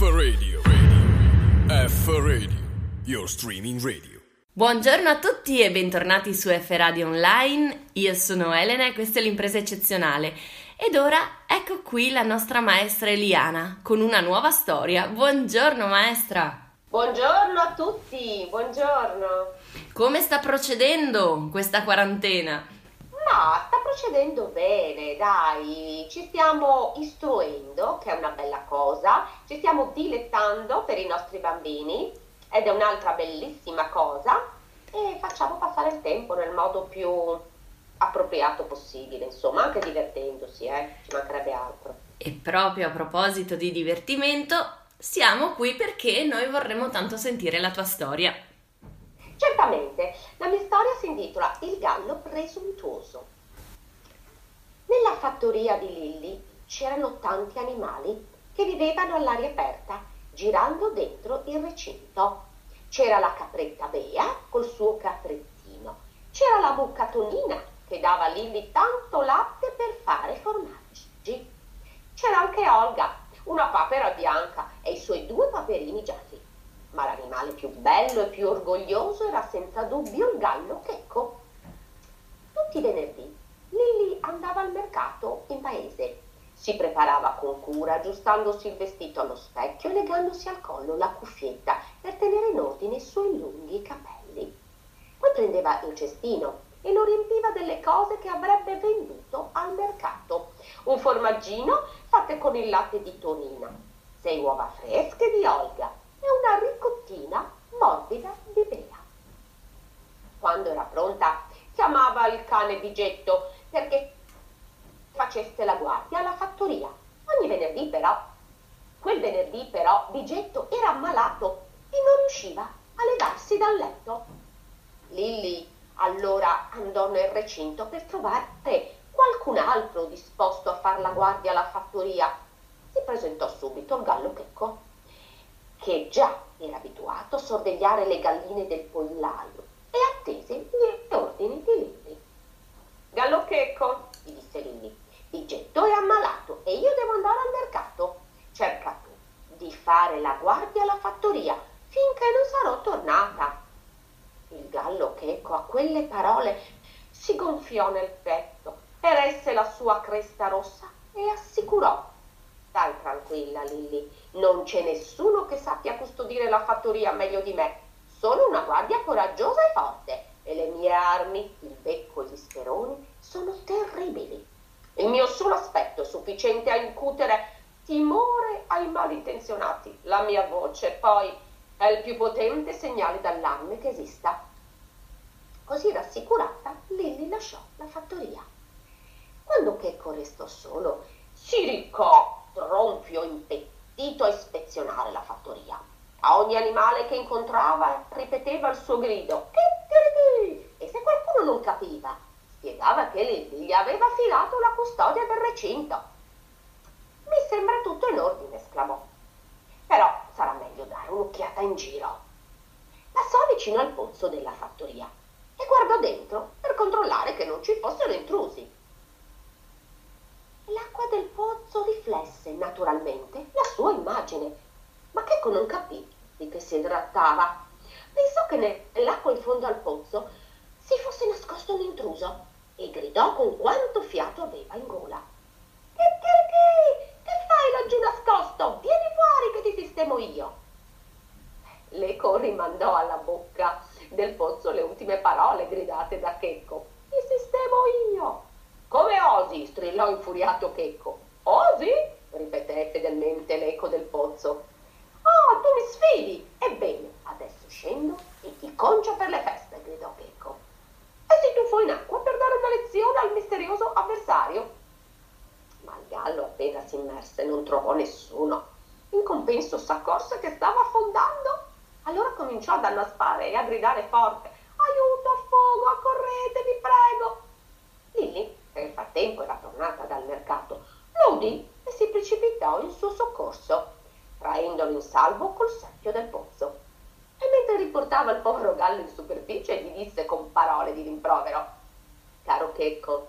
F Radio. F Radio, your streaming radio. Buongiorno a tutti e bentornati su F Radio Online. Io sono Elena e questa è l'impresa eccezionale. Ed ora ecco qui la nostra maestra Eliana con una nuova storia. Buongiorno maestra. Buongiorno a tutti, buongiorno. Come sta procedendo questa quarantena? Ma sta procedendo bene, dai, ci stiamo istruendo, che è una bella cosa, ci stiamo dilettando per i nostri bambini ed è un'altra bellissima cosa e facciamo passare il tempo nel modo più appropriato possibile, insomma, anche divertendosi, ci mancherebbe altro. E proprio a proposito di divertimento, siamo qui perché noi vorremmo tanto sentire la tua storia. Certamente, la mia storia si intitola Il gallo presuntuoso. Nella fattoria di Lilli c'erano tanti animali che vivevano all'aria aperta, girando dentro il recinto. C'era la capretta Bea col suo caprettino, c'era la mucca Tonina che dava a Lilli tanto latte per fare formaggi. C'era anche Olga, una papera bianca e i suoi due paperini gialli. Ma l'animale più bello e più orgoglioso era senza dubbio il gallo Checco. Tutti i venerdì Lilli andava al mercato in paese. Si preparava con cura, aggiustandosi il vestito allo specchio e legandosi al collo la cuffietta per tenere in ordine i suoi lunghi capelli. Poi prendeva il cestino e lo riempiva delle cose che avrebbe venduto al mercato. Un formaggino fatte con il latte di Tonina, 6 uova fresche di Olga e una ricottina morbida di Bea. Quando era pronta, chiamava il cane Bigetto perché facesse la guardia alla fattoria. Quel venerdì però, Bigetto era ammalato e non riusciva a levarsi dal letto. Lilli allora andò nel recinto per trovare qualcun altro disposto a far la guardia alla fattoria. Si presentò subito il gallo Checco, che già era abituato a sorvegliare le galline del pollaio e attese gli ordini di Lilli. «Gallo Checco», gli disse Lilli, «Bigetto è ammalato e io devo andare al mercato. Cerca tu di fare la guardia alla fattoria finché non sarò tornata». Il gallo Checco a quelle parole si gonfiò nel petto, eresse la sua cresta rossa e assicurò: «Stai tranquilla Lilli, non c'è nessuno che sappia custodire la fattoria meglio di me, sono una guardia coraggiosa e forte e le mie armi, il becco e gli speroni, sono terribili. Il mio solo aspetto è sufficiente a incutere timore ai malintenzionati, la mia voce poi è il più potente segnale d'allarme che esista». Così rassicurata, Lilli lasciò la fattoria. Quando Checco restò solo, si recò tronfio impettito a ispezionare la fattoria. A ogni animale che incontrava ripeteva il suo grido «Chicchiricchi!» e se qualcuno non capiva, spiegava che Lilli gli aveva affidato la custodia del recinto. «Mi sembra tutto in ordine», esclamò. «Però sarà meglio dare un'occhiata in giro». Passò vicino al pozzo della fattoria e guardò dentro per controllare che non ci fossero intrusi. L'acqua del pozzo riflesse naturalmente la sua immagine, ma Checco non capì di che si trattava. Pensò che nell'acqua in fondo al pozzo si fosse nascosto un intruso e gridò con quanto fiato aveva in gola: «Che fai laggiù nascosto? Vieni fuori che ti sistemo io!» L'eco rimandò alla bocca del pozzo le ultime parole gridate da Checco: «Ti sistemo io!» «Come osi?» strillò infuriato Checco. «Osi?» ripeté fedelmente l'eco del pozzo. «Oh, tu mi sfidi! Ebbene, adesso scendo e ti concio per le feste!» gridò Checco. E si tuffò in acqua per dare una lezione al misterioso avversario. Ma il gallo appena si immerse non trovò nessuno. In compenso s'accorse che stava affondando. Allora cominciò ad annaspare e a gridare forte: «Aiuto, affogo, accorrete, vi prego!» Lilli, che nel frattempo era tornata dal mercato, lo udì e si precipitò in suo soccorso, traendolo in salvo col secchio del pozzo. E mentre riportava il povero gallo in superficie, gli disse con parole di rimprovero: «Caro Checco,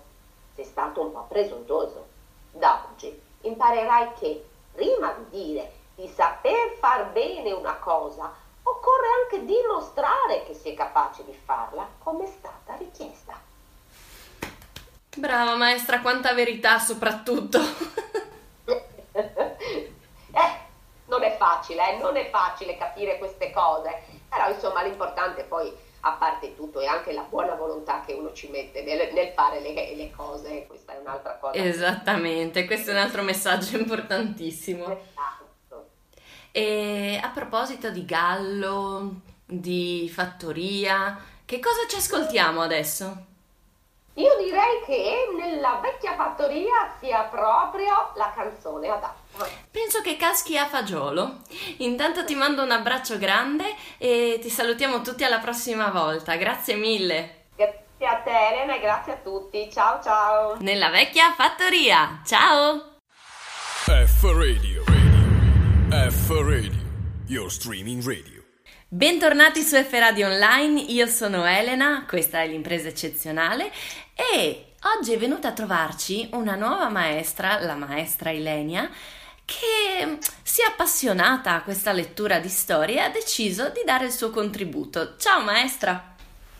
sei stato un po' presuntuoso. Da oggi imparerai che prima di dire Di saper far bene una cosa occorre anche dimostrare che si è capaci di farla come è stata richiesta. Brava maestra, quanta verità soprattutto. Non è facile, non è facile capire queste cose, però insomma l'importante poi, a parte tutto, è anche la buona volontà che uno ci mette nel fare le cose. Questa è un'altra cosa. Esattamente, questo è un altro messaggio importantissimo. E a proposito di gallo, di fattoria, che cosa ci ascoltiamo adesso? Io direi che Nella vecchia fattoria sia proprio la canzone adatta. Penso che caschi a fagiolo. Intanto ti mando un abbraccio grande e ti salutiamo tutti alla prossima volta. Grazie mille. Grazie a te Elena e grazie a tutti. Ciao ciao. Nella vecchia fattoria. Ciao. F Radio. F Radio, your streaming radio. Bentornati su F Radio Online, io sono Elena, questa è l'impresa eccezionale e oggi è venuta a trovarci una nuova maestra, la maestra Ilenia, che si è appassionata a questa lettura di storie e ha deciso di dare il suo contributo. Ciao maestra!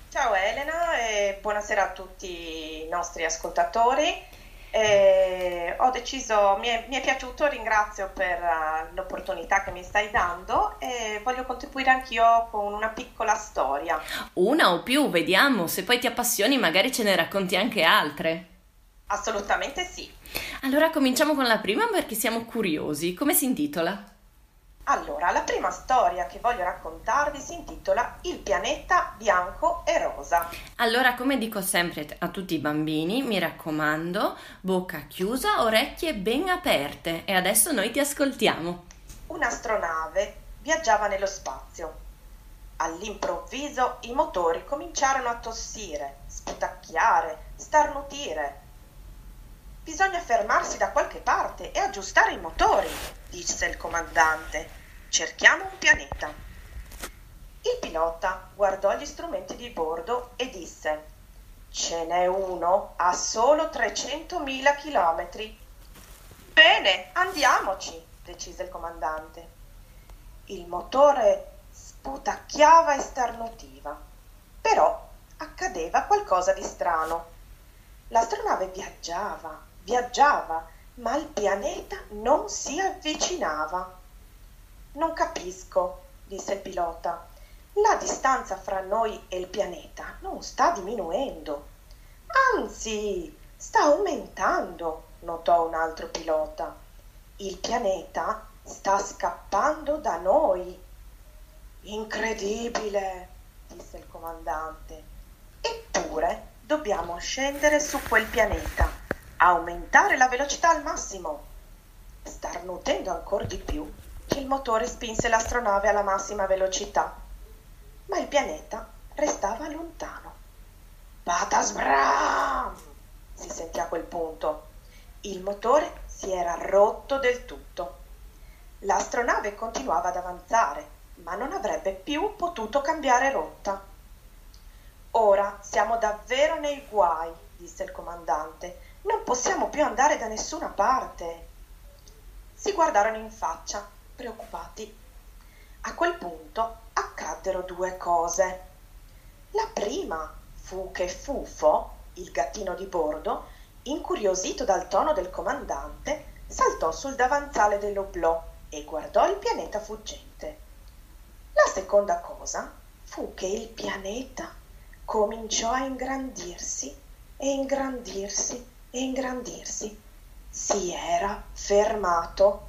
Ciao Elena e buonasera a tutti i nostri ascoltatori. Ho deciso, mi è piaciuto, ringrazio per l'opportunità che mi stai dando e voglio contribuire anch'io con una piccola storia. Una o più, vediamo, se poi ti appassioni magari ce ne racconti anche altre. Assolutamente sì. Allora cominciamo con la prima perché siamo curiosi. Come si intitola? Allora, la prima storia che voglio raccontarvi si intitola Il pianeta bianco e rosa. Allora, come dico sempre a tutti i bambini, mi raccomando, bocca chiusa, orecchie ben aperte. E adesso noi ti ascoltiamo. Un'astronave viaggiava nello spazio. All'improvviso i motori cominciarono a tossire, sputacchiare, starnutire. Bisogna fermarsi da qualche parte e aggiustare i motori, disse il comandante. Cerchiamo un pianeta. Il pilota guardò gli strumenti di bordo e disse: ce n'è uno a solo 300.000 chilometri. Bene, andiamoci, decise il comandante. Il motore sputacchiava e starnutiva, però accadeva qualcosa di strano. L'astronave viaggiava, ma il pianeta non si avvicinava. Non capisco, disse il pilota. La distanza fra noi e il pianeta non sta diminuendo. Anzi, sta aumentando, notò un altro pilota. Il pianeta sta scappando da noi. Incredibile, disse il comandante. Eppure dobbiamo scendere su quel pianeta, aumentare la velocità al massimo. Starnutendo ancora di più, il motore spinse l'astronave alla massima velocità, ma il pianeta restava lontano. Patasbram! Si sentì a quel punto. Il motore si era rotto del tutto. L'astronave continuava ad avanzare, ma non avrebbe più potuto cambiare rotta. Ora siamo davvero nei guai, disse il comandante. Non possiamo più andare da nessuna parte. Si guardarono in faccia, preoccupati. A quel punto accaddero due cose. La prima fu che Fufo, il gattino di bordo, incuriosito dal tono del comandante, saltò sul davanzale dell'oblò e guardò il pianeta fuggente. La seconda cosa fu che il pianeta cominciò a ingrandirsi. Si era fermato.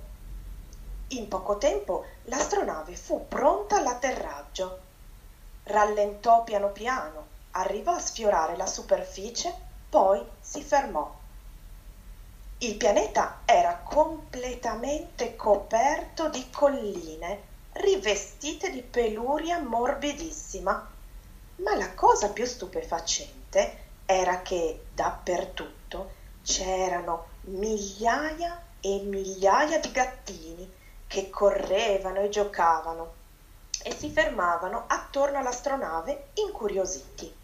In poco tempo l'astronave fu pronta all'atterraggio. Rallentò piano piano, arrivò a sfiorare la superficie, poi si fermò. Il pianeta era completamente coperto di colline rivestite di peluria morbidissima, ma la cosa più stupefacente era che dappertutto c'erano migliaia e migliaia di gattini che correvano e giocavano e si fermavano attorno all'astronave incuriositi.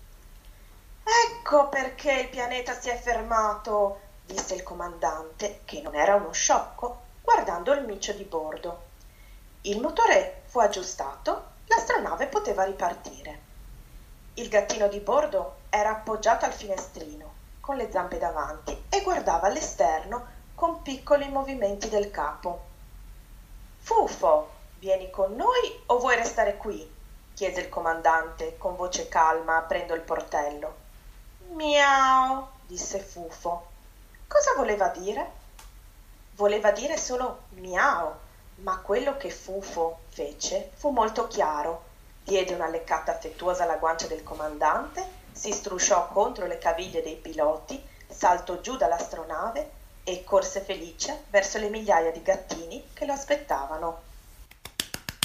Ecco perché il pianeta si è fermato, disse il comandante, che non era uno sciocco, guardando il micio di bordo. Il motore fu aggiustato, l'astronave poteva ripartire. Il gattino di bordo era appoggiato al finestrino, con le zampe davanti, e guardava all'esterno con piccoli movimenti del capo. «Fufo, vieni con noi o vuoi restare qui?» chiese il comandante con voce calma aprendo il portello. «Miau!» disse Fufo. Cosa voleva dire? Voleva dire solo «miau», ma quello che Fufo fece fu molto chiaro. Diede una leccata affettuosa alla guancia del comandante, si strusciò contro le caviglie dei piloti, saltò giù dall'astronave e corse felice verso le migliaia di gattini che lo aspettavano.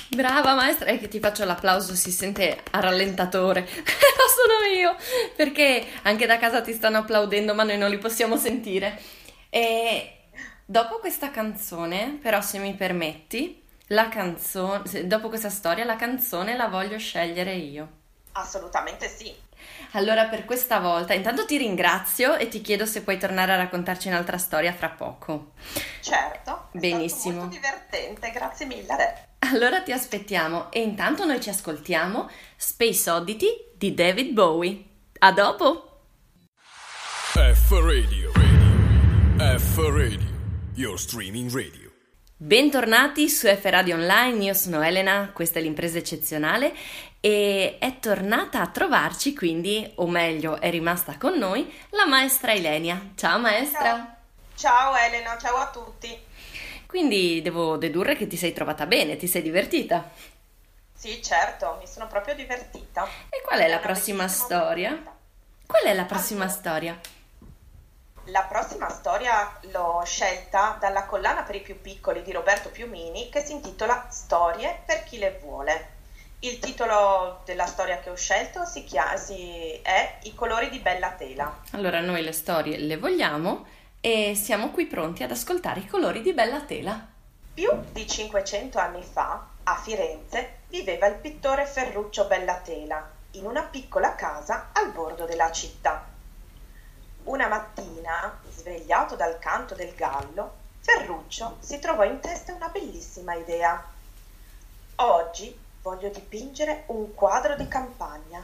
Brava maestra, è che ti faccio l'applauso, si sente a rallentatore. Lo sono io, perché anche da casa ti stanno applaudendo ma noi non li possiamo sentire. E dopo questa canzone, però, se mi permetti, la canzone, dopo questa storia, la canzone la voglio scegliere io. Assolutamente sì. Allora, per questa volta, intanto ti ringrazio e ti chiedo se puoi tornare a raccontarci un'altra storia fra poco. Certo, è benissimo. Stato molto divertente, grazie mille. Allora ti aspettiamo e intanto noi ci ascoltiamo Space Oddity di David Bowie. A dopo! F Radio, F Radio, your streaming radio. Bentornati su F Radio Online, io sono Elena, questa è l'impresa eccezionale e è tornata a trovarci quindi, o meglio è rimasta con noi, la maestra Ilenia. Ciao maestra! Ciao Elena, ciao a tutti! Quindi devo dedurre che ti sei trovata bene, ti sei divertita? Sì, certo, mi sono proprio divertita. E qual è la prossima storia? Qual è la prossima storia? La prossima storia l'ho scelta dalla collana per i più piccoli di Roberto Piumini, che si intitola Storie per chi le vuole. Il titolo della storia che ho scelto è I colori di Bella Tela. Allora, noi le storie le vogliamo e siamo qui pronti ad ascoltare I colori di Bella Tela. Più di 500 anni fa, a Firenze, viveva il pittore Ferruccio Bella Tela in una piccola casa al bordo della città. Una mattina, svegliato dal canto del gallo, Ferruccio si trovò in testa una bellissima idea. Oggi voglio dipingere un quadro di campagna,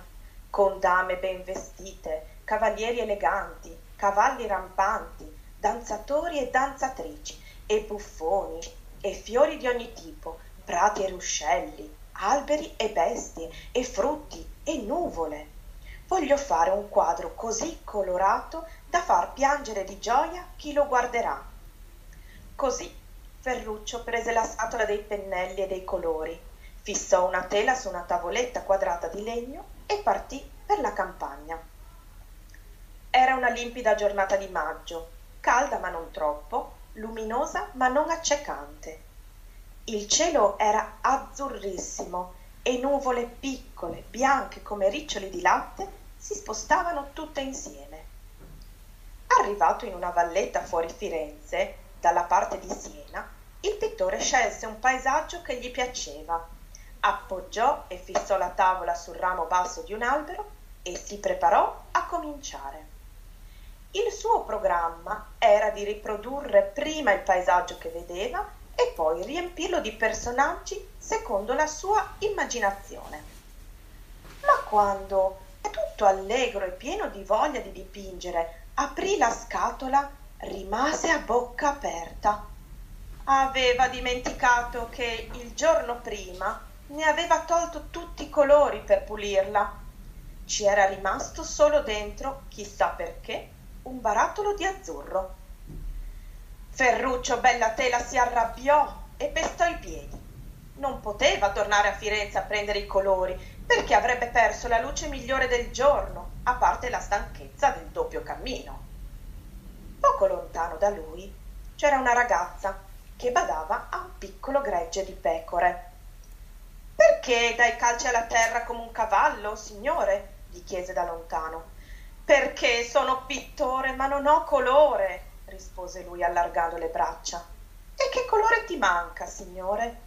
con dame ben vestite, cavalieri eleganti, cavalli rampanti, danzatori e danzatrici, e buffoni, e fiori di ogni tipo, prati e ruscelli, alberi e bestie, e frutti e nuvole. Voglio fare un quadro così colorato da far piangere di gioia chi lo guarderà. Così Ferruccio prese la scatola dei pennelli e dei colori, fissò una tela su una tavoletta quadrata di legno e partì per la campagna. Era una limpida giornata di maggio, calda ma non troppo, luminosa ma non accecante. Il cielo era azzurrissimo e nuvole piccole, bianche come riccioli di latte, si spostavano tutte insieme. Arrivato in una valletta fuori Firenze, dalla parte di Siena, il pittore scelse un paesaggio che gli piaceva, appoggiò e fissò la tavola sul ramo basso di un albero e si preparò a cominciare. Il suo programma era di riprodurre prima il paesaggio che vedeva e poi riempirlo di personaggi secondo la sua immaginazione. Ma quando, tutto allegro e pieno di voglia di dipingere, aprì la scatola, rimase a bocca aperta. Aveva dimenticato che il giorno prima ne aveva tolto tutti i colori per pulirla. Ci era rimasto solo dentro, chissà perché, un barattolo di azzurro. Ferruccio Bella Tela si arrabbiò e pestò i piedi. Non poteva tornare a Firenze a prendere i colori, perché avrebbe perso la luce migliore del giorno, a parte la stanchezza del doppio cammino. Poco lontano da lui c'era una ragazza che badava a un piccolo gregge di pecore. «Perché dai calci alla terra come un cavallo, signore?» gli chiese da lontano. «Perché sono pittore, ma non ho colore», rispose lui allargando le braccia. «E che colore ti manca, signore?»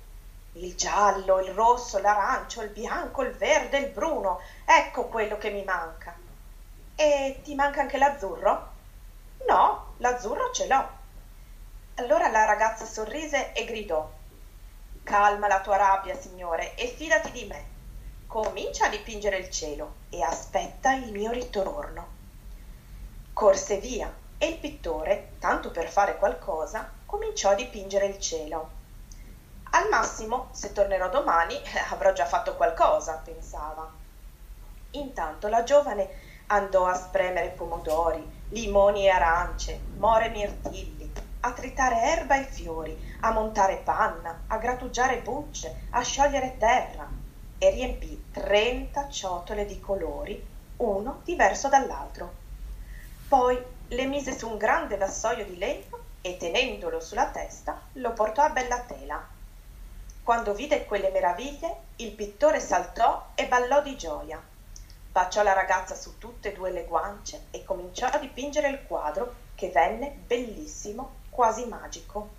«Il giallo, il rosso, l'arancio, il bianco, il verde, il bruno, ecco quello che mi manca». «E ti manca anche l'azzurro?» «No, l'azzurro ce l'ho». Allora la ragazza sorrise e gridò: Calma la tua rabbia, Signore, e fidati di me. Comincia a dipingere il cielo e aspetta il mio ritorno. Corse via e il pittore, tanto per fare qualcosa, cominciò a dipingere il cielo. Al massimo, se tornerò domani, avrò già fatto qualcosa, pensava. Intanto la giovane andò a spremere pomodori, limoni e arance, more e mirtilli, a tritare erba e fiori, a montare panna, a grattugiare bucce, a sciogliere terra, e riempì 30 ciotole di colori, uno diverso dall'altro. Poi le mise su un grande vassoio di legno e, tenendolo sulla testa, lo portò a Bella Tela. Quando vide quelle meraviglie, il pittore saltò e ballò di gioia. Baciò la ragazza su tutte e due le guance e cominciò a dipingere il quadro, che venne bellissimo, quasi magico.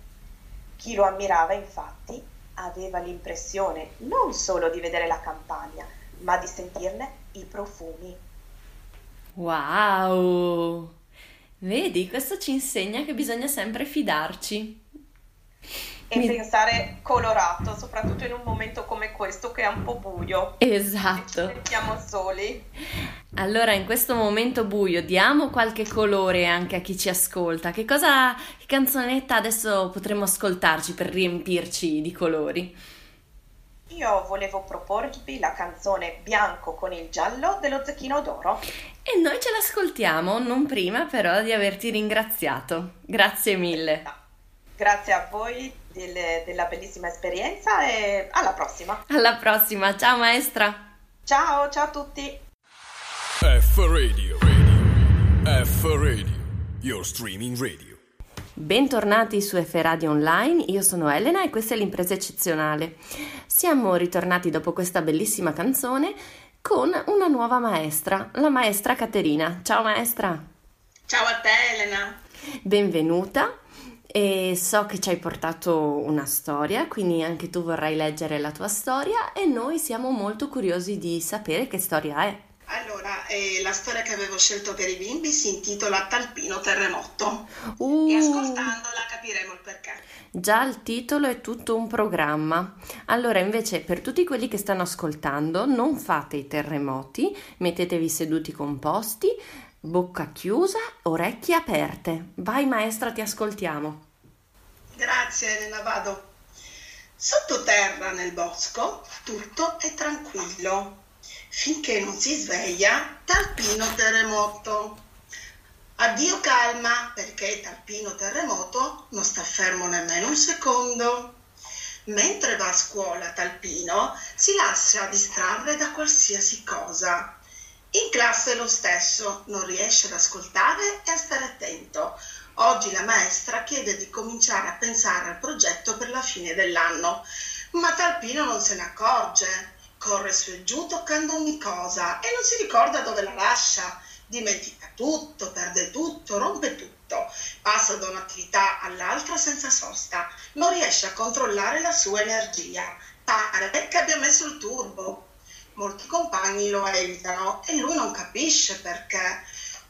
Chi lo ammirava, infatti, aveva l'impressione non solo di vedere la campagna, ma di sentirne i profumi. Wow! Vedi, questo ci insegna che bisogna sempre fidarci. E pensare colorato, soprattutto in un momento come questo che è un po' buio. Esatto. Ci sentiamo soli. Allora, in questo momento buio diamo qualche colore anche a chi ci ascolta. Che canzonetta adesso potremmo ascoltarci per riempirci di colori? Io volevo proporvi la canzone Bianco con il giallo dello Zecchino d'Oro. E noi ce l'ascoltiamo, non prima però di averti ringraziato. Grazie mille. Grazie a voi della bellissima esperienza e alla prossima. Alla prossima, ciao maestra. Ciao, ciao a tutti. F Radio, F Radio, your streaming radio. Bentornati su F Radio Online, io sono Elena e questa è l'impresa eccezionale. Siamo ritornati dopo questa bellissima canzone con una nuova maestra, la maestra Caterina. Ciao maestra. Ciao a te Elena. Benvenuta. E so che ci hai portato una storia, quindi anche tu vorrai leggere la tua storia e noi siamo molto curiosi di sapere che storia è. Allora, la storia che avevo scelto per i bimbi si intitola Talpino Terremoto e ascoltandola capiremo il perché. Già il titolo è tutto un programma. Allora, invece, per tutti quelli che stanno ascoltando, non fate i terremoti, mettetevi seduti composti, bocca chiusa, orecchie aperte. Vai maestra, ti ascoltiamo. Grazie Elena, vado. Sottoterra nel bosco tutto è tranquillo, finché non si sveglia Talpino Terremoto. Addio calma, perché Talpino Terremoto non sta fermo nemmeno un secondo. Mentre va a scuola Talpino si lascia distrarre da qualsiasi cosa. In classe lo stesso, non riesce ad ascoltare e a stare attento. Oggi la maestra chiede di cominciare a pensare al progetto per la fine dell'anno, ma Talpino non se ne accorge. Corre su e giù toccando ogni cosa e non si ricorda dove la lascia. Dimentica tutto, perde tutto, rompe tutto. Passa da un'attività all'altra senza sosta. Non riesce a controllare la sua energia. Pare che abbia messo il turbo. Molti compagni lo evitano e lui non capisce perché.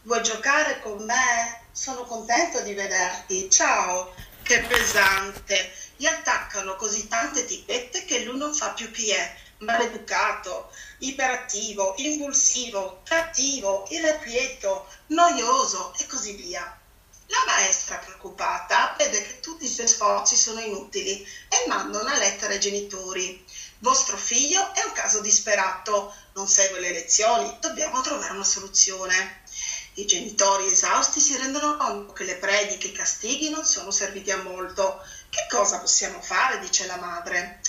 Vuoi giocare con me? Sono contento di vederti. Ciao! Che pesante! Gli attaccano così tante etichette che lui non fa più chi è. Maleducato, iperattivo, impulsivo, cattivo, irrequieto, noioso e così via. La maestra preoccupata vede che tutti i suoi sforzi sono inutili e manda una lettera ai genitori. Vostro figlio è un caso disperato, non segue le lezioni, dobbiamo trovare una soluzione. I genitori esausti si rendono conto che le prediche e i castighi non sono serviti a molto. Che cosa possiamo fare? Dice la madre.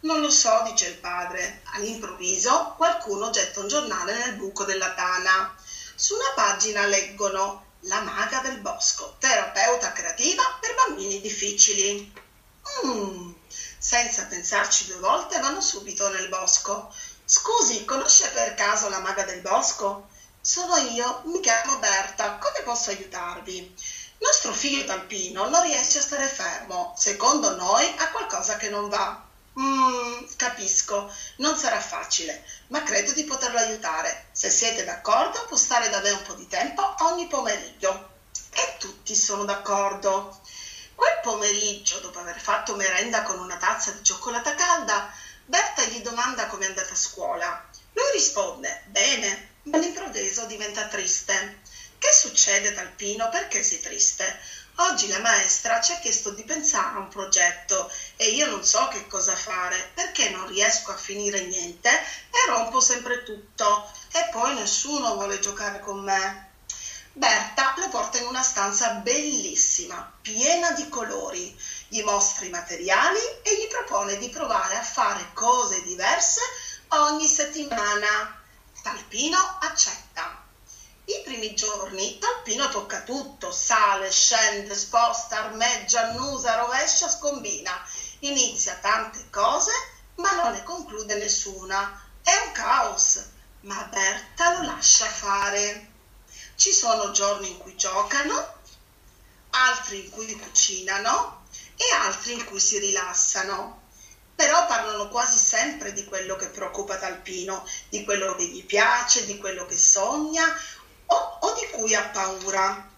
Non lo so, dice il padre. All'improvviso qualcuno getta un giornale nel buco della tana. Su una pagina leggono La maga del bosco, terapeuta creativa per bambini difficili. Senza pensarci due volte vanno subito nel bosco. Scusi, conosce per caso la maga del bosco? Sono io, mi chiamo Berta, come posso aiutarvi? Nostro figlio Talpino non riesce a stare fermo, secondo noi ha qualcosa che non va. Capisco, non sarà facile, ma credo di poterlo aiutare. Se siete d'accordo può stare da me un po' di tempo ogni pomeriggio. E tutti sono d'accordo. Quel pomeriggio, dopo aver fatto merenda con una tazza di cioccolata calda, Berta gli domanda come è andata a scuola. Lui risponde bene, ma all'improvviso diventa triste. Che succede, Talpino? Perché sei triste? Oggi la maestra ci ha chiesto di pensare a un progetto e io non so che cosa fare, perché non riesco a finire niente e rompo sempre tutto e poi nessuno vuole giocare con me. Berta lo porta in una stanza bellissima, piena di colori, gli mostra i materiali e gli propone di provare a fare cose diverse ogni settimana. Talpino accetta. I primi giorni Talpino tocca tutto, sale, scende, sposta, armeggia, annusa, rovescia, scombina. Inizia tante cose, ma non ne conclude nessuna. È un caos, ma Berta lo lascia fare. Ci sono giorni in cui giocano, altri in cui cucinano e altri in cui si rilassano. Però parlano quasi sempre di quello che preoccupa Talpino, di quello che gli piace, di quello che sogna o di cui ha paura.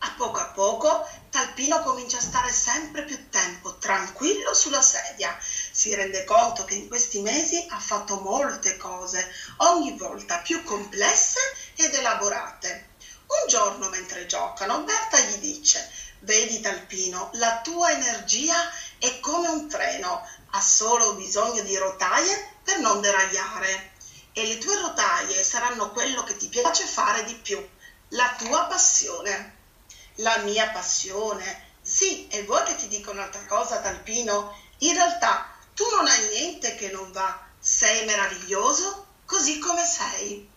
A poco Talpino comincia a stare sempre più tempo tranquillo sulla sedia. Si rende conto che in questi mesi ha fatto molte cose, ogni volta più complesse ed elaborate. Un giorno, mentre giocano, Berta gli dice: «Vedi Talpino, la tua energia è come un treno, ha solo bisogno di rotaie per non deragliare e le tue rotaie saranno quello che ti piace fare di più, la tua passione». «La mia passione? Sì, e vuoi che ti dica un'altra cosa, Talpino? In realtà tu non hai niente che non va, sei meraviglioso così come sei».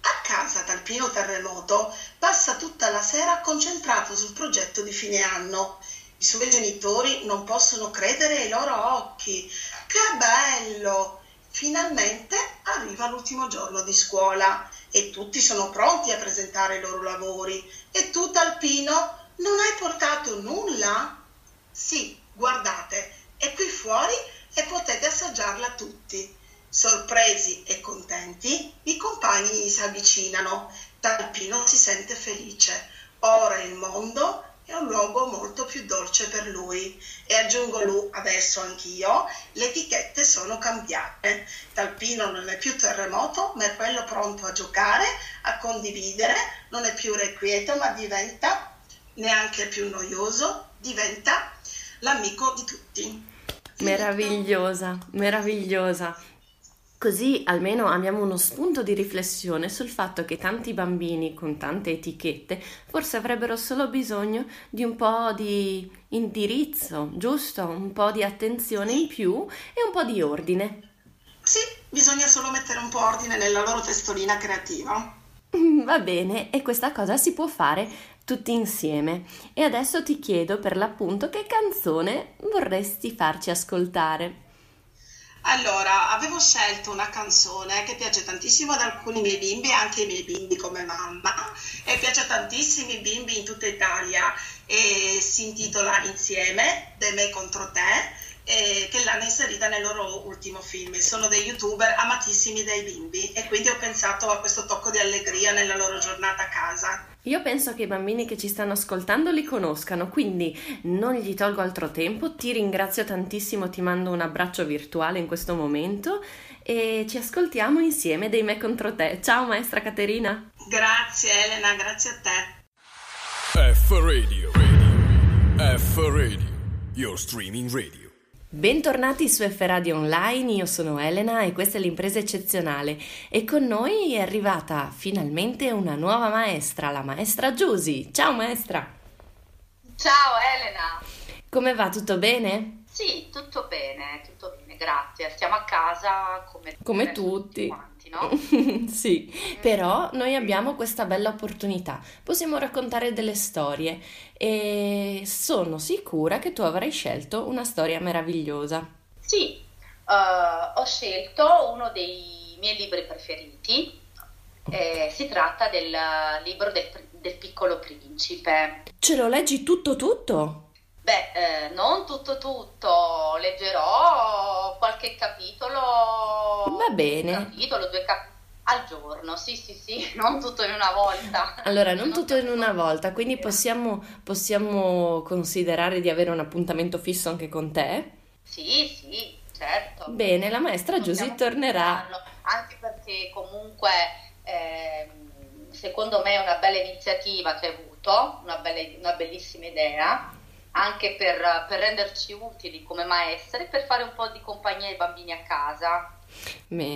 A casa Talpino Terremoto passa tutta la sera concentrato sul progetto di fine anno. I suoi genitori non possono credere ai loro occhi. Che bello! Finalmente arriva l'ultimo giorno di scuola e tutti sono pronti a presentare i loro lavori. E tu, Talpino, non hai portato nulla? Sì, guardate, è qui fuori e potete assaggiarla tutti. Sorpresi e contenti, i compagni gli si avvicinano. Talpino si sente felice. Ora il mondo è un luogo molto più dolce per lui. E aggiungo adesso anch'io, le etichette sono cambiate. Talpino non è più Terremoto, ma è quello pronto a giocare, a condividere, non è più irrequieto, ma diventa neanche più noioso, diventa l'amico di tutti. Meravigliosa, meravigliosa. Così almeno abbiamo uno spunto di riflessione sul fatto che tanti bambini con tante etichette forse avrebbero solo bisogno di un po' di indirizzo, giusto? Un po' di attenzione in più e un po' di ordine. Sì, bisogna solo mettere un po' ordine nella loro testolina creativa. Va bene, e questa cosa si può fare tutti insieme. E adesso ti chiedo per l'appunto che canzone vorresti farci ascoltare. Allora, avevo scelto una canzone che piace tantissimo ad alcuni miei bimbi, anche ai miei bimbi come mamma, e piace a tantissimi bimbi in tutta Italia, e si intitola Insieme, de Me Contro Te, che l'hanno inserita nel loro ultimo film. Sono dei youtuber amatissimi dai bimbi e quindi ho pensato a questo tocco di allegria nella loro giornata a casa. Io penso che i bambini che ci stanno ascoltando li conoscano, quindi non gli tolgo altro tempo, ti ringrazio tantissimo, ti mando un abbraccio virtuale in questo momento e ci ascoltiamo Insieme dei Me Contro Te. Ciao maestra Caterina. Grazie Elena, grazie a te. F Radio, F Radio, your streaming radio. Bentornati su F Radio Online, io sono Elena e questa è l'impresa eccezionale e con noi è arrivata finalmente una nuova maestra, la maestra Giusy. Ciao maestra! Ciao Elena! Come va? Tutto bene? Sì, tutto bene, grazie. Stiamo a casa come tutti. No? Sì, però noi abbiamo questa bella opportunità, possiamo raccontare delle storie e sono sicura che tu avrai scelto una storia meravigliosa. Sì, ho scelto uno dei miei libri preferiti, si tratta del libro del Piccolo Principe. Ce lo leggi tutto? Beh, non tutto, leggerò qualche capitolo, va bene. Un capitolo, due cap- Al giorno, sì, non tutto in una volta. Allora, non tutto in una volta, quindi possiamo considerare di avere un appuntamento fisso anche con te? Sì, certo. Bene, la maestra Giusy tornerà. Anche perché comunque, secondo me è una bella iniziativa che hai avuto, una bellissima idea, anche per renderci utili come maestre, per fare un po' di compagnia ai bambini a casa.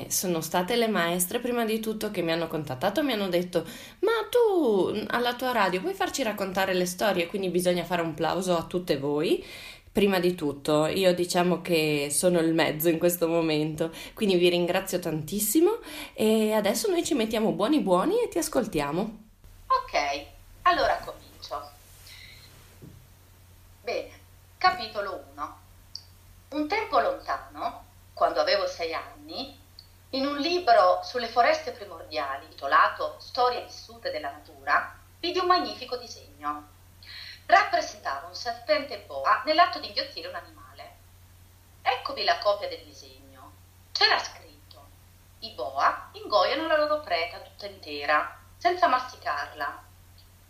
Sono state le maestre prima di tutto che mi hanno contattato, mi hanno detto: ma tu alla tua radio puoi farci raccontare le storie, quindi bisogna fare un plauso a tutte voi. Prima di tutto, io diciamo che sono il mezzo in questo momento, quindi vi ringrazio tantissimo e adesso noi ci mettiamo buoni e ti ascoltiamo. Ok, allora comincio. Bene, capitolo 1. Un tempo lontano, quando avevo 6 anni, in un libro sulle foreste primordiali intitolato Storie vissute della natura, vidi un magnifico disegno. Rappresentava un serpente boa nell'atto di inghiottire un animale. Eccovi la copia del disegno. C'era scritto: i boa ingoiano la loro preda tutta intera, senza masticarla.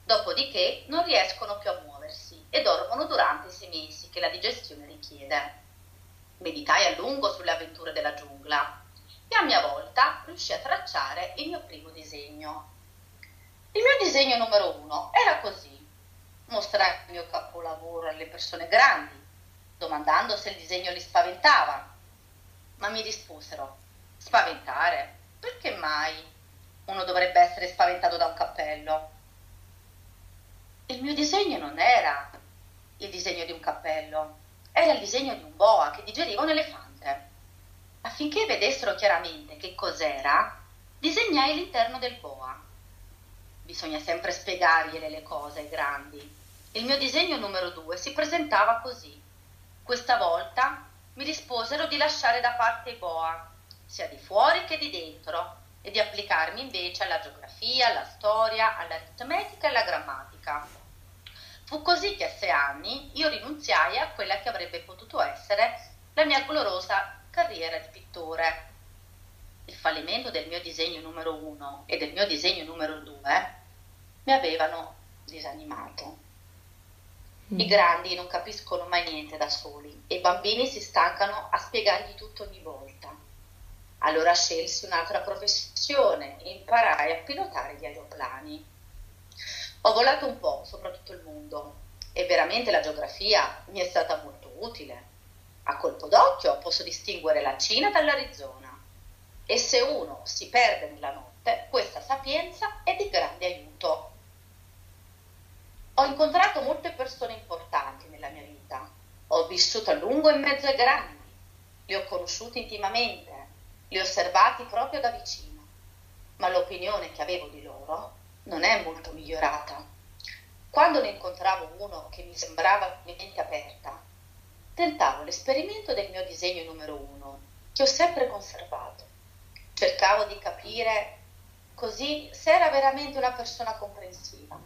Dopodiché non riescono più a muoversi e dormono durante i 6 mesi che la digestione richiede. Meditai a lungo sulle avventure della giungla e a mia volta riuscii a tracciare il mio primo disegno. Il mio disegno numero 1 era così: mostrare il mio capolavoro alle persone grandi, domandando se il disegno li spaventava. Ma mi risposero: spaventare? Perché mai? Uno dovrebbe essere spaventato da un cappello. Il mio disegno non era il disegno di un cappello, era il disegno di un boa che digeriva un elefante. Affinché vedessero chiaramente che cos'era, disegnai l'interno del boa. Bisogna sempre spiegargliele le cose ai grandi. Il mio disegno numero 2 si presentava così. Questa volta mi risposero di lasciare da parte i boa, sia di fuori che di dentro, e di applicarmi invece alla geografia, alla storia, all'aritmetica e alla grammatica. Fu così che a 6 anni io rinunziai a quella che avrebbe potuto essere la mia gloriosa carriera di pittore. Il fallimento del mio disegno numero 1 e del mio disegno numero 2 mi avevano disanimato. I grandi non capiscono mai niente da soli e i bambini si stancano a spiegargli tutto ogni volta. Allora scelsi un'altra professione e imparai a pilotare gli aeroplani. Ho volato un po' sopra tutto il mondo e veramente la geografia mi è stata molto utile. A colpo d'occhio posso distinguere la Cina dall'Arizona e se uno si perde nella notte, questa sapienza è di grande aiuto. Ho incontrato molte persone importanti nella mia vita, ho vissuto a lungo in mezzo ai grandi, li ho conosciuti intimamente, li ho osservati proprio da vicino, ma l'opinione che avevo di loro non è molto migliorata. Quando ne incontravo uno che mi sembrava di mente aperta, tentavo l'esperimento del mio disegno numero 1, che ho sempre conservato. Cercavo di capire così se era veramente una persona comprensiva,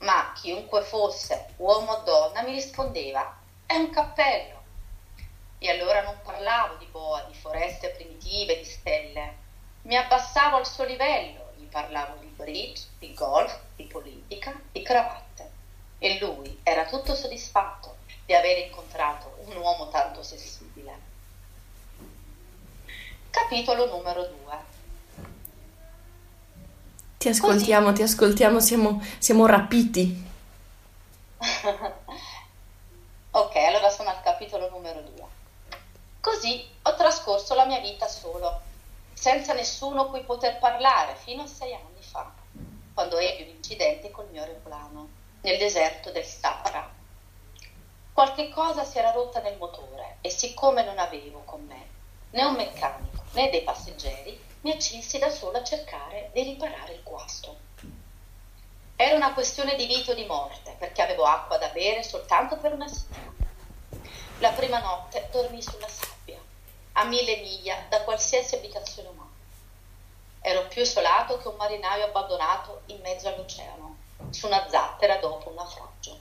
ma chiunque fosse, uomo o donna, mi rispondeva: è un cappello. E allora non parlavo di boa, di foreste primitive, di stelle. Mi abbassavo al suo livello, gli parlavo di bridge, di golf, di politica, di cravatte. E lui era tutto soddisfatto di aver incontrato un uomo tanto sensibile. Capitolo numero 2. Ti ascoltiamo, siamo rapiti. Ok, allora sono al capitolo numero 2. Così ho trascorso la mia vita solo, senza nessuno cui poter parlare, fino a 6 anni fa, quando ebbi un incidente col mio aeroplano nel deserto del Sahara. Qualche cosa si era rotta nel motore e siccome non avevo con me né un meccanico né dei passeggeri, mi accinsi da sola a cercare di riparare il guasto. Era una questione di vita o di morte, perché avevo acqua da bere soltanto per una settimana. La prima notte dormii sulla sabbia, a 1000 miglia da qualsiasi abitazione umana. Ero più isolato che un marinaio abbandonato in mezzo all'oceano, su una zattera dopo un naufragio.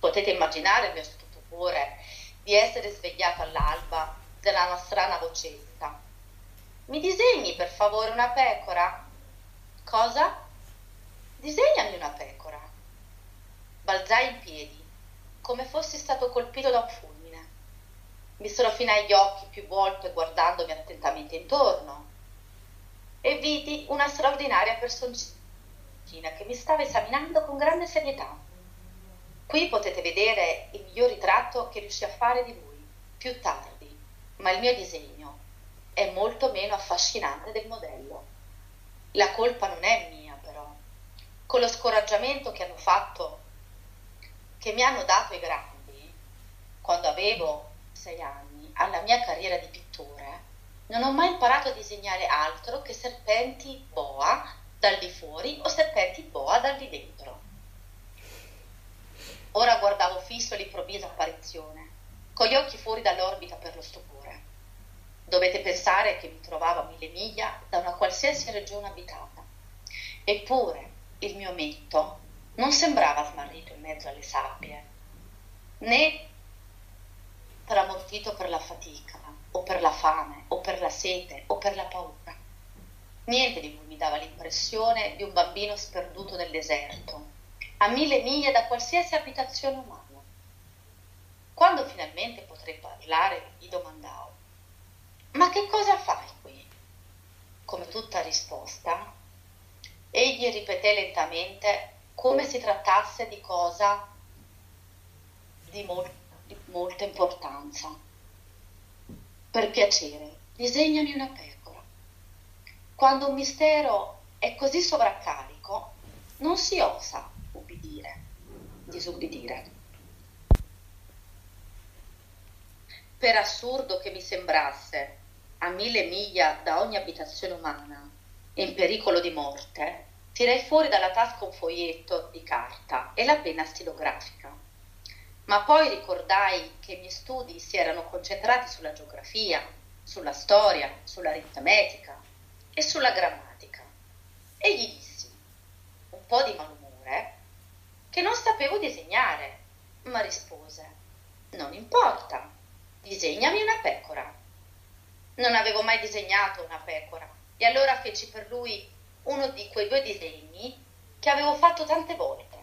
Potete immaginare il mio stupore di essere svegliato all'alba dalla strana vocetta. Mi disegni per favore una pecora? Cosa? Disegnami una pecora. Balzai in piedi, come fossi stato colpito da un fulmine. Mi sono fino agli occhi più volte guardandomi attentamente intorno e vidi una straordinaria personcina che mi stava esaminando con grande serietà. Qui potete vedere il miglior ritratto che riuscì a fare di lui, più tardi, ma il mio disegno è molto meno affascinante del modello. La colpa non è mia, però. Con lo scoraggiamento che hanno fatto, che mi hanno dato i grandi, quando avevo 6 anni, alla mia carriera di pittore, non ho mai imparato a disegnare altro che serpenti boa dal di fuori o serpenti boa dal di dentro. Ora guardavo fisso l'improvvisa apparizione, con gli occhi fuori dall'orbita per lo stupore. Dovete pensare che mi trovavo a 1000 miglia da una qualsiasi regione abitata. Eppure il mio ometto non sembrava smarrito in mezzo alle sabbie, né tramortito per la fatica, o per la fame, o per la sete, o per la paura. Niente di lui mi dava l'impressione di un bambino sperduto nel deserto, a 1000 miglia da qualsiasi abitazione umana. Quando finalmente potrei parlare, gli domandavo: ma che cosa fai qui? Come tutta risposta, egli ripeté lentamente, come si trattasse di cosa di molta importanza: per piacere, disegnami una pecora. Quando un mistero è così sovraccarico, non si osa disubbidire. Per assurdo che mi sembrasse, a 1000 miglia da ogni abitazione umana, in pericolo di morte, tirai fuori dalla tasca un foglietto di carta e la penna stilografica. Ma poi ricordai che i miei studi si erano concentrati sulla geografia, sulla storia, sull'aritmetica e sulla grammatica, e gli dissi, un po' di malumore, che non sapevo disegnare, ma rispose: non importa, disegnami una pecora. Non avevo mai disegnato una pecora, e allora feci per lui uno di quei 2 disegni che avevo fatto tante volte,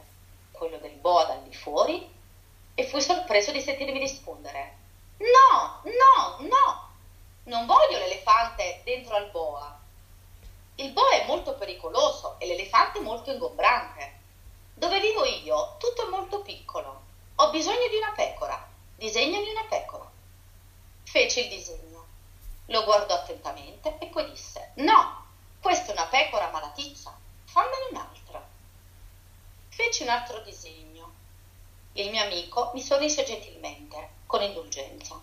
quello del boa dal di fuori, e fui sorpreso di sentirmi rispondere: no, no, no, non voglio l'elefante dentro al boa. Il boa è molto pericoloso e l'elefante molto ingombrante. Dove vivo io, tutto è molto piccolo. Ho bisogno di una pecora. Disegnami una pecora. Feci il disegno. Lo guardò attentamente e poi disse: no, questa è una pecora malaticcia. Fammene un'altra. Feci un altro disegno. Il mio amico mi sorrise gentilmente, con indulgenza.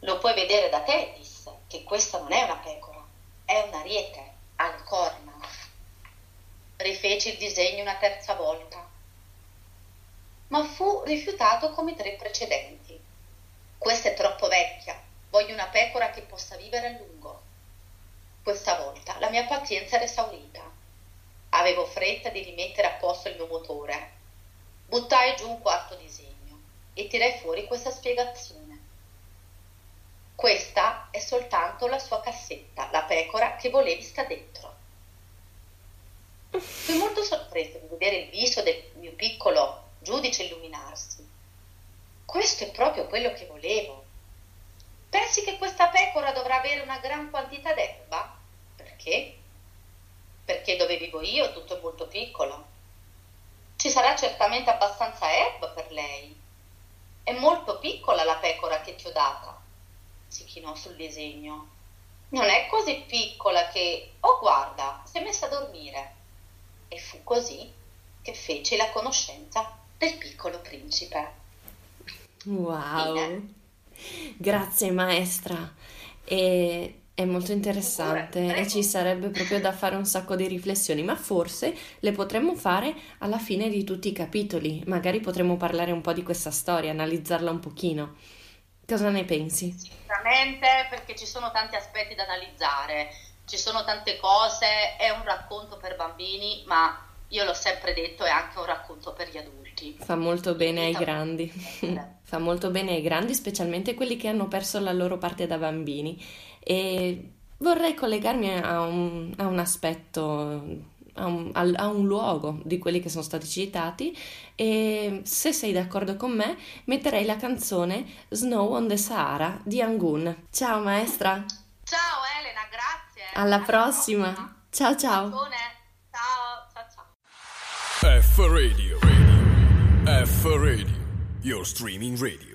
Lo puoi vedere da te, disse, che questa non è una pecora. È un ariete, ha le corna. Rifeci il disegno una terza volta, ma fu rifiutato come i 3 precedenti. Questa è troppo vecchia, voglio una pecora che possa vivere a lungo. Questa volta la mia pazienza era esaurita. Avevo fretta di rimettere a posto il mio motore. Buttai giù un quarto disegno e tirai fuori questa spiegazione. Questa è soltanto la sua cassetta, la pecora che volevi sta dentro. Fui molto sorpreso di vedere il viso del mio piccolo giudice illuminarsi. Questo è proprio quello che volevo. Pensi che questa pecora dovrà avere una gran quantità d'erba? Perché? Perché dove vivo io tutto è molto piccolo. Ci sarà certamente abbastanza erba per lei. È molto piccola la pecora che ti ho data. Si chinò sul disegno. Non è così piccola che... oh, guarda, si è messa a dormire. E fu così che feci la conoscenza del piccolo principe. Wow! Fine. Grazie maestra, è molto interessante. Ora, e ci sarebbe proprio da fare un sacco di riflessioni, ma forse le potremmo fare alla fine di tutti i capitoli. Magari potremmo parlare un po' di questa storia, analizzarla un pochino. Cosa ne pensi? Sicuramente, perché ci sono tanti aspetti da analizzare. Ci sono tante cose, è un racconto per bambini, ma io l'ho sempre detto, è anche un racconto per gli adulti. Fa molto bene ai grandi, fa molto bene ai grandi, specialmente quelli che hanno perso la loro parte da bambini. E vorrei collegarmi a un aspetto, a un luogo di quelli che sono stati citati, e se sei d'accordo con me metterei la canzone Snow on the Sahara di Angun. Ciao maestra. Ciao Elena, grazie. Alla prossima. Ciao ciao. Ciao ciao ciao. F Radio. F Radio. Your streaming radio.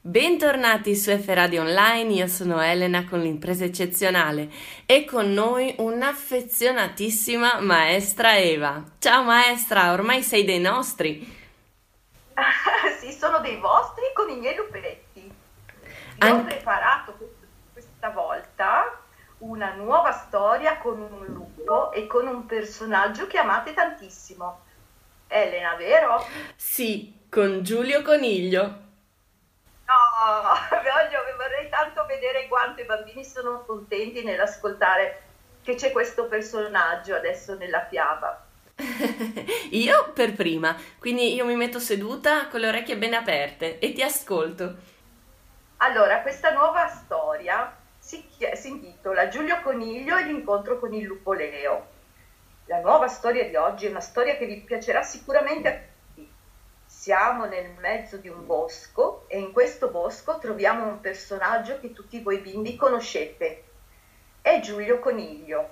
Bentornati su F Radio Online, io sono Elena con l'impresa eccezionale e con noi un'affezionatissima maestra Eva. Ciao maestra, ormai sei dei nostri. Sì, sono dei vostri con i miei luperetti. Ho preparato questa volta una nuova storia con un lupo e con un personaggio che amate tantissimo. Elena, vero? Sì, con Giulio Coniglio. No, vorrei tanto vedere quanto i bambini sono contenti nell'ascoltare che c'è questo personaggio adesso nella fiaba. Io per prima, quindi io mi metto seduta con le orecchie ben aperte e ti ascolto. Allora, questa nuova storia si intitola Giulio Coniglio e l'incontro con il lupo Leo. La nuova storia di oggi è una storia che vi piacerà sicuramente a Siamo nel mezzo di un bosco e in questo bosco troviamo un personaggio che tutti voi bimbi conoscete. È Giulio Coniglio.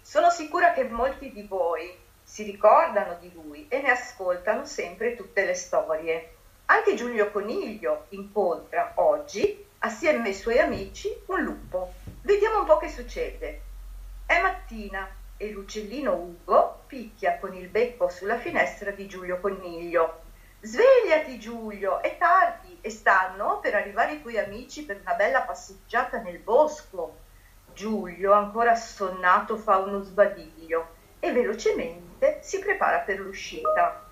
Sono sicura che molti di voi si ricordano di lui e ne ascoltano sempre tutte le storie. Anche Giulio Coniglio incontra oggi, assieme ai suoi amici, un lupo. Vediamo un po' che succede. È mattina e l'uccellino Ugo picchia con il becco sulla finestra di Giulio Coniglio. Svegliati Giulio, è tardi e stanno per arrivare i tuoi amici per una bella passeggiata nel bosco. Giulio, ancora assonnato, fa uno sbadiglio e velocemente si prepara per l'uscita.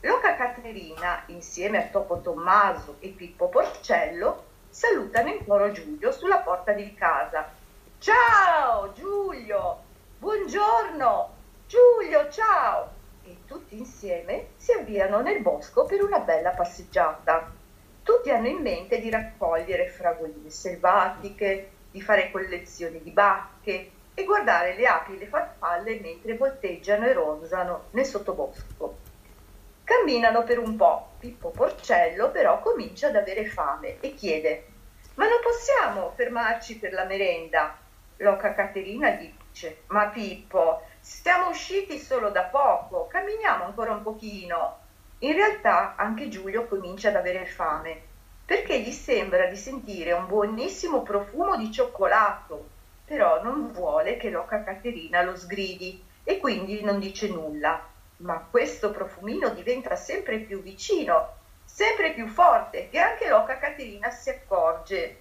L'oca Caterina, insieme a Topo Tommaso e Pippo Porcello, salutano in coro Giulio sulla porta di casa. Ciao Giulio, buongiorno, Giulio ciao! E tutti insieme si avviano nel bosco per una bella passeggiata. Tutti hanno in mente di raccogliere fragoline selvatiche, di fare collezioni di bacche e guardare le api e le farfalle mentre volteggiano e ronzano nel sottobosco. Camminano per un po', Pippo Porcello però comincia ad avere fame e chiede: «Ma non possiamo fermarci per la merenda?» L'oca Caterina gli dice: «Ma Pippo, siamo usciti solo da poco, camminiamo ancora un pochino». In realtà anche Giulio comincia ad avere fame, perché gli sembra di sentire un buonissimo profumo di cioccolato, però non vuole che l'oca Caterina lo sgridi e quindi non dice nulla. Ma questo profumino diventa sempre più vicino, sempre più forte, che anche l'oca Caterina si accorge.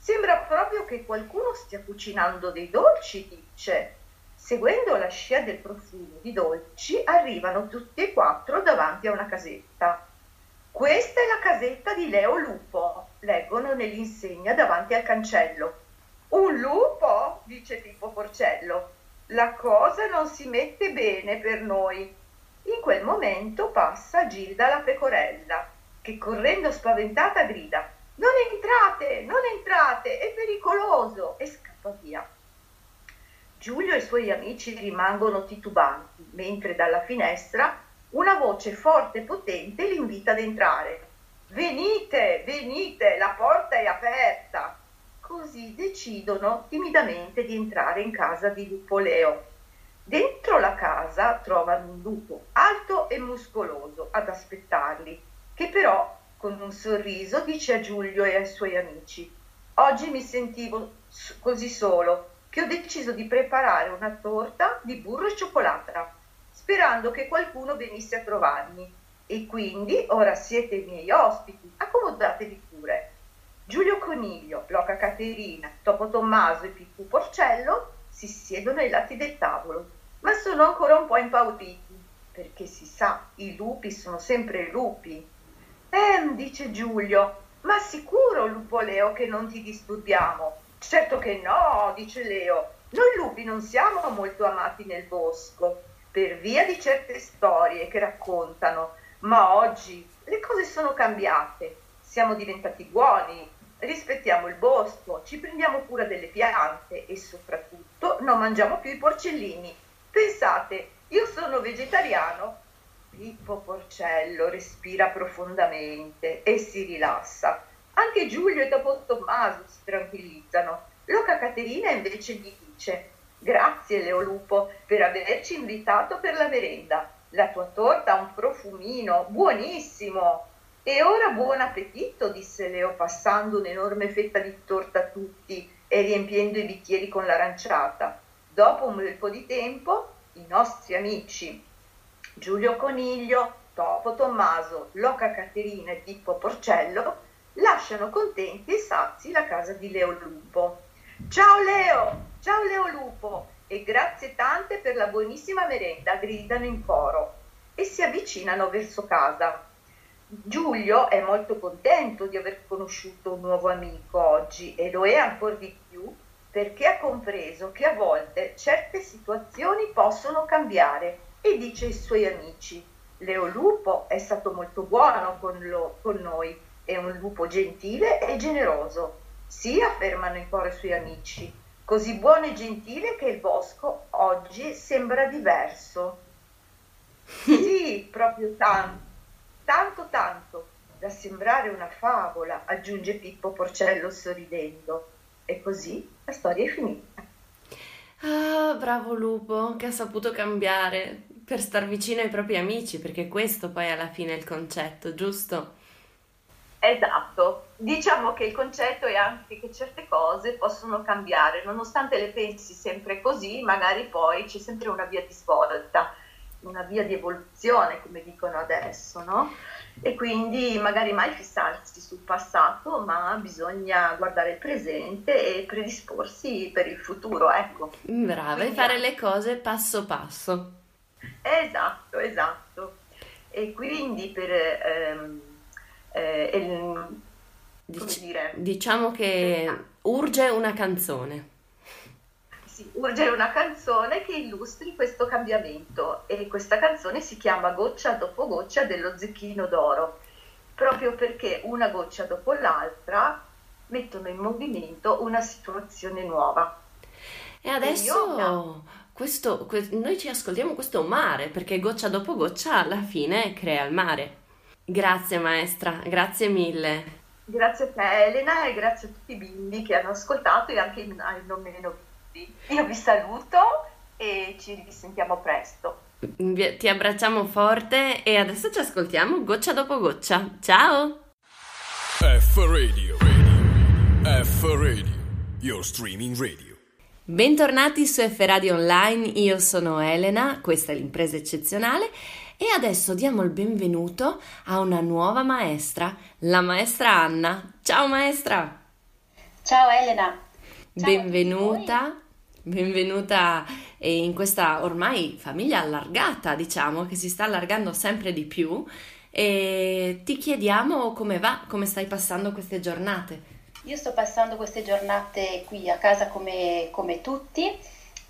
Sembra proprio che qualcuno stia cucinando dei dolci, dice. Seguendo la scia del profumo di dolci, arrivano tutti e quattro davanti a una casetta. «Questa è la casetta di Leo Lupo», leggono nell'insegna davanti al cancello. «Un lupo?» dice Pippo Porcello. «La cosa non si mette bene per noi». In quel momento passa Gilda la pecorella, che correndo spaventata grida «Non entrate, non entrate, è pericoloso!» e scappa via. Giulio e i suoi amici rimangono titubanti, mentre dalla finestra una voce forte e potente li invita ad entrare. «Venite, venite, la porta è aperta!» Così decidono timidamente di entrare in casa di Lupo Leo. Dentro la casa trovano un lupo alto e muscoloso ad aspettarli, che però con un sorriso dice a Giulio e ai suoi amici: «Oggi mi sentivo così solo, che ho deciso di preparare una torta di burro e cioccolata, sperando che qualcuno venisse a trovarmi. E quindi ora siete i miei ospiti, accomodatevi pure». Giulio Coniglio, l'oca Caterina, Topo Tommaso e Pippo Porcello si siedono ai lati del tavolo, ma sono ancora un po' impauriti, perché si sa, i lupi sono sempre lupi. Dice Giulio, «ma sicuro, Lupo Leo, che non ti disturbiamo?» «Certo che no», dice Leo, «noi lupi non siamo molto amati nel bosco, per via di certe storie che raccontano, ma oggi le cose sono cambiate, siamo diventati buoni, rispettiamo il bosco, ci prendiamo cura delle piante e soprattutto non mangiamo più i porcellini. Pensate, io sono vegetariano. Pippo Porcello respira profondamente e si rilassa. Anche Giulio e dopo Tommaso si tranquillizzano. L'oca Caterina invece gli dice: grazie Leo Lupo per averci invitato per la merenda. La tua torta ha un profumino buonissimo. E ora buon appetito, disse Leo, passando un'enorme fetta di torta a tutti e riempiendo i bicchieri con l'aranciata. Dopo un bel po' di tempo, i nostri amici Giulio Coniglio, Topo Tommaso, l'oca Caterina e Pippo Porcello lasciano contenti e sazi la casa di Leo Lupo. Ciao Leo Lupo e grazie tante per la buonissima merenda, gridano in coro e si avvicinano verso casa. Giulio è molto contento di aver conosciuto un nuovo amico oggi e lo è ancora di più perché ha compreso che a volte certe situazioni possono cambiare e dice ai suoi amici: Leo Lupo è stato molto buono con noi, è un lupo gentile e generoso. Sì, affermano in coro i suoi amici, così buono e gentile che il bosco oggi sembra diverso. Sì, proprio tanto. Tanto, da sembrare una favola, aggiunge Pippo Porcello sorridendo. E così la storia è finita. Ah, bravo Lupo, che ha saputo cambiare per star vicino ai propri amici, perché questo poi alla fine è il concetto, giusto? Esatto. Diciamo che il concetto è anche che certe cose possono cambiare, nonostante le pensi sempre così, magari poi c'è sempre una via di svolta. Una via di evoluzione, come dicono adesso, no? E quindi magari mai fissarsi sul passato, ma bisogna guardare il presente e predisporsi per il futuro, ecco. Brava, quindi, e fare le cose passo passo. Esatto. E quindi per... diciamo che urge una canzone. Urge una canzone che illustri questo cambiamento e questa canzone si chiama Goccia dopo goccia dello Zecchino d'Oro, proprio perché una goccia dopo l'altra mettono in movimento una situazione nuova. E adesso noi ci ascoltiamo questo mare, perché goccia dopo goccia alla fine crea il mare. Grazie maestra, grazie mille. Grazie a te Elena e grazie a tutti i bimbi che hanno ascoltato e anche ai non meno. Io vi saluto e ci risentiamo presto. Ti abbracciamo forte e adesso ci ascoltiamo goccia dopo goccia. Ciao! F Radio, your streaming radio. Bentornati su F Radio Online, io sono Elena, questa è l'impresa eccezionale e adesso diamo il benvenuto a una nuova maestra, la maestra Anna. Ciao maestra! Ciao Elena! Benvenuta in questa ormai famiglia allargata, diciamo, che si sta allargando sempre di più e ti chiediamo come va, come stai passando queste giornate. Io sto passando queste giornate qui a casa come tutti,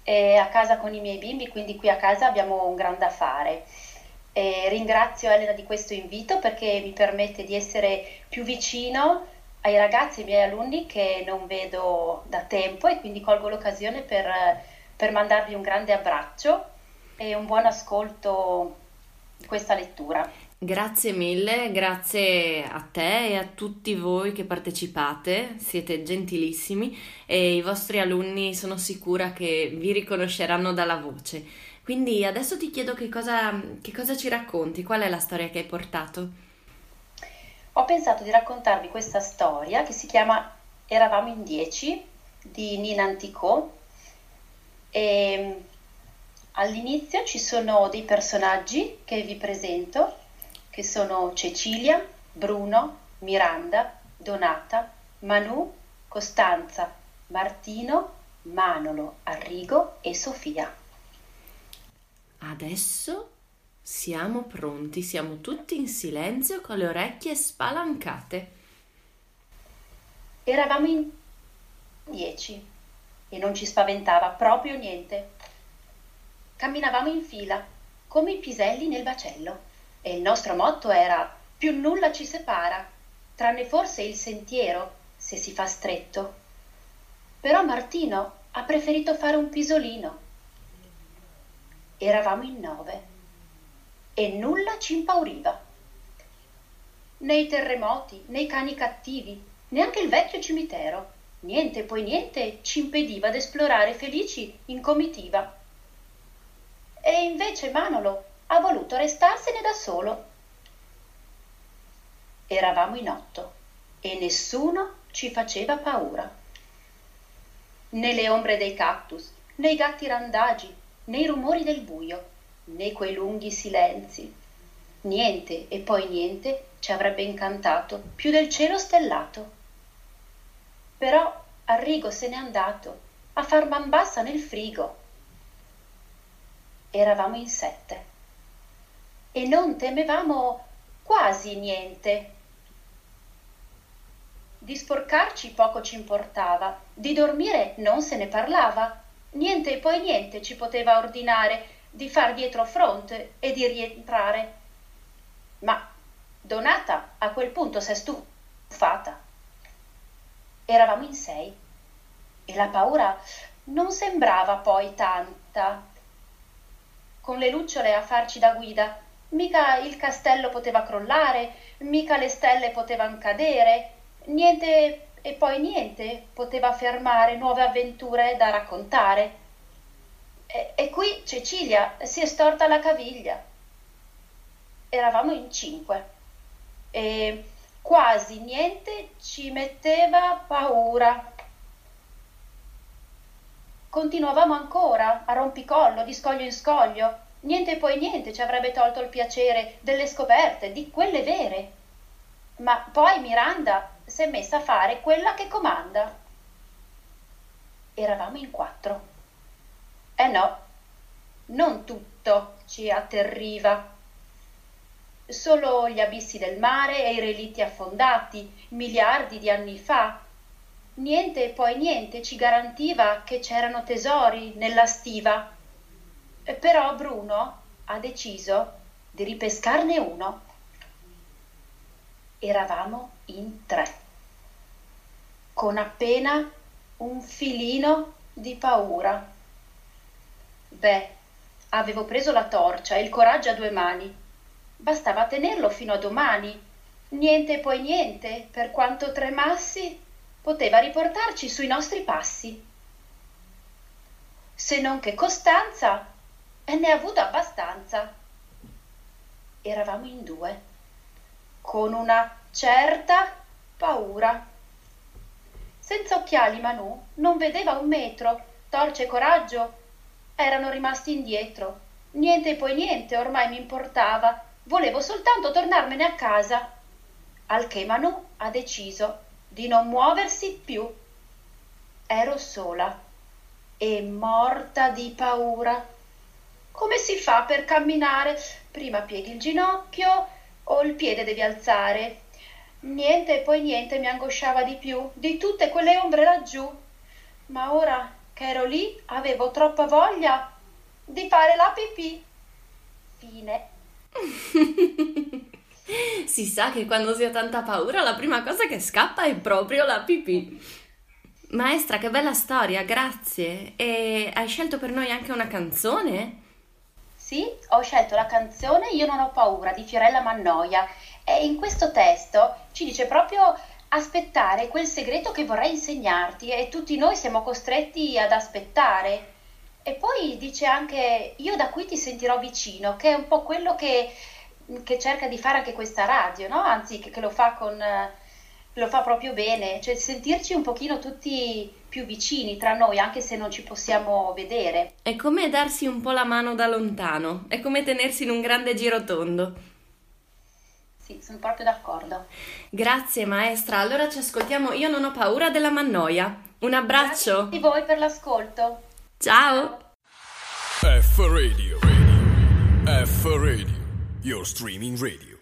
a casa con i miei bimbi, quindi qui a casa abbiamo un gran da fare. Ringrazio Elena di questo invito perché mi permette di essere più vicino ai ragazzi e ai miei alunni che non vedo da tempo e quindi colgo l'occasione per mandarvi un grande abbraccio e un buon ascolto di questa lettura. Grazie mille, grazie a te e a tutti voi che partecipate, siete gentilissimi e i vostri alunni sono sicura che vi riconosceranno dalla voce. Quindi adesso ti chiedo che cosa ci racconti, qual è la storia che hai portato? Ho pensato di raccontarvi questa storia che si chiama Eravamo in 10 di Nina Anticò e all'inizio ci sono dei personaggi che vi presento che sono Cecilia, Bruno, Miranda, Donata, Manu, Costanza, Martino, Manolo, Arrigo e Sofia. Adesso siamo pronti, siamo tutti in silenzio con le orecchie spalancate. Eravamo in 10 e non ci spaventava proprio niente. Camminavamo in fila, come i piselli nel bacello, e il nostro motto era: più nulla ci separa, tranne forse il sentiero, se si fa stretto. Però Martino ha preferito fare un pisolino. Eravamo in 9 e nulla ci impauriva. Né i terremoti, né i cani cattivi, neanche il vecchio cimitero. Niente, poi niente ci impediva d'esplorare felici in comitiva. E invece Manolo ha voluto restarsene da solo. Eravamo in 8 e nessuno ci faceva paura. Né le ombre dei cactus, né i gatti randagi, né i rumori del buio, né quei lunghi silenzi. Niente e poi niente ci avrebbe incantato più del cielo stellato. Però Arrigo se n'è andato a far bambassa nel frigo. Eravamo in 7 e non temevamo quasi niente. Di sporcarci poco ci importava, di dormire non se ne parlava, niente e poi niente ci poteva ordinare di far dietro fronte e di rientrare. Ma Donata a quel punto s'è stufata. Eravamo in 6 e la paura non sembrava poi tanta. Con le lucciole a farci da guida, mica il castello poteva crollare, mica le stelle potevano cadere, niente e poi niente poteva fermare nuove avventure da raccontare. E qui Cecilia si è storta la caviglia. Eravamo in 5 e quasi niente ci metteva paura. Continuavamo ancora a rompicollo, di scoglio in scoglio. Niente e poi niente ci avrebbe tolto il piacere delle scoperte, di quelle vere. Ma poi Miranda s'è messa a fare quella che comanda. Eravamo in 4. No, non tutto ci atterriva. Solo gli abissi del mare e i relitti affondati miliardi di anni fa. Niente e poi niente ci garantiva che c'erano tesori nella stiva. Però Bruno ha deciso di ripescarne uno. Eravamo in 3, con appena un filino di paura. Beh, avevo preso la torcia e il coraggio a 2 mani. Bastava tenerlo fino a domani. Niente e poi niente, per quanto tremassi, poteva riportarci sui nostri passi. Se non che Costanza ne ha avuto abbastanza. Eravamo in 2, con una certa paura. Senza occhiali Manu non vedeva un metro, torce e coraggio erano rimasti indietro. Niente e poi niente ormai mi importava. Volevo soltanto tornarmene a casa, al che Manu ha deciso di non muoversi più. Ero sola e morta di paura. Come si fa per camminare? Prima pieghi il ginocchio o il piede devi alzare. Niente e poi niente mi angosciava di più di tutte quelle ombre laggiù. Ma ora che ero lì avevo troppa voglia di fare la pipì. Fine. Si sa che quando si ha tanta paura la prima cosa che scappa è proprio la pipì. Maestra, che bella storia, grazie. E hai scelto per noi anche una canzone? Sì, ho scelto la canzone Io non ho paura di Fiorella Mannoia, e in questo testo ci dice proprio aspettare quel segreto che vorrei insegnarti, e tutti noi siamo costretti ad aspettare. E poi dice anche io da qui ti sentirò vicino, che è un po' quello che cerca di fare anche questa radio, no? Anzi, che lo fa proprio bene, cioè sentirci un pochino tutti più vicini tra noi, anche se non ci possiamo vedere. È come darsi un po' la mano da lontano, è come tenersi in un grande girotondo. Sì, sono proprio d'accordo. Grazie maestra, allora ci ascoltiamo Io non ho paura della Mannoia. Un abbraccio. Grazie a tutti voi per l'ascolto. Ciao! F Radio, F Radio, your streaming radio.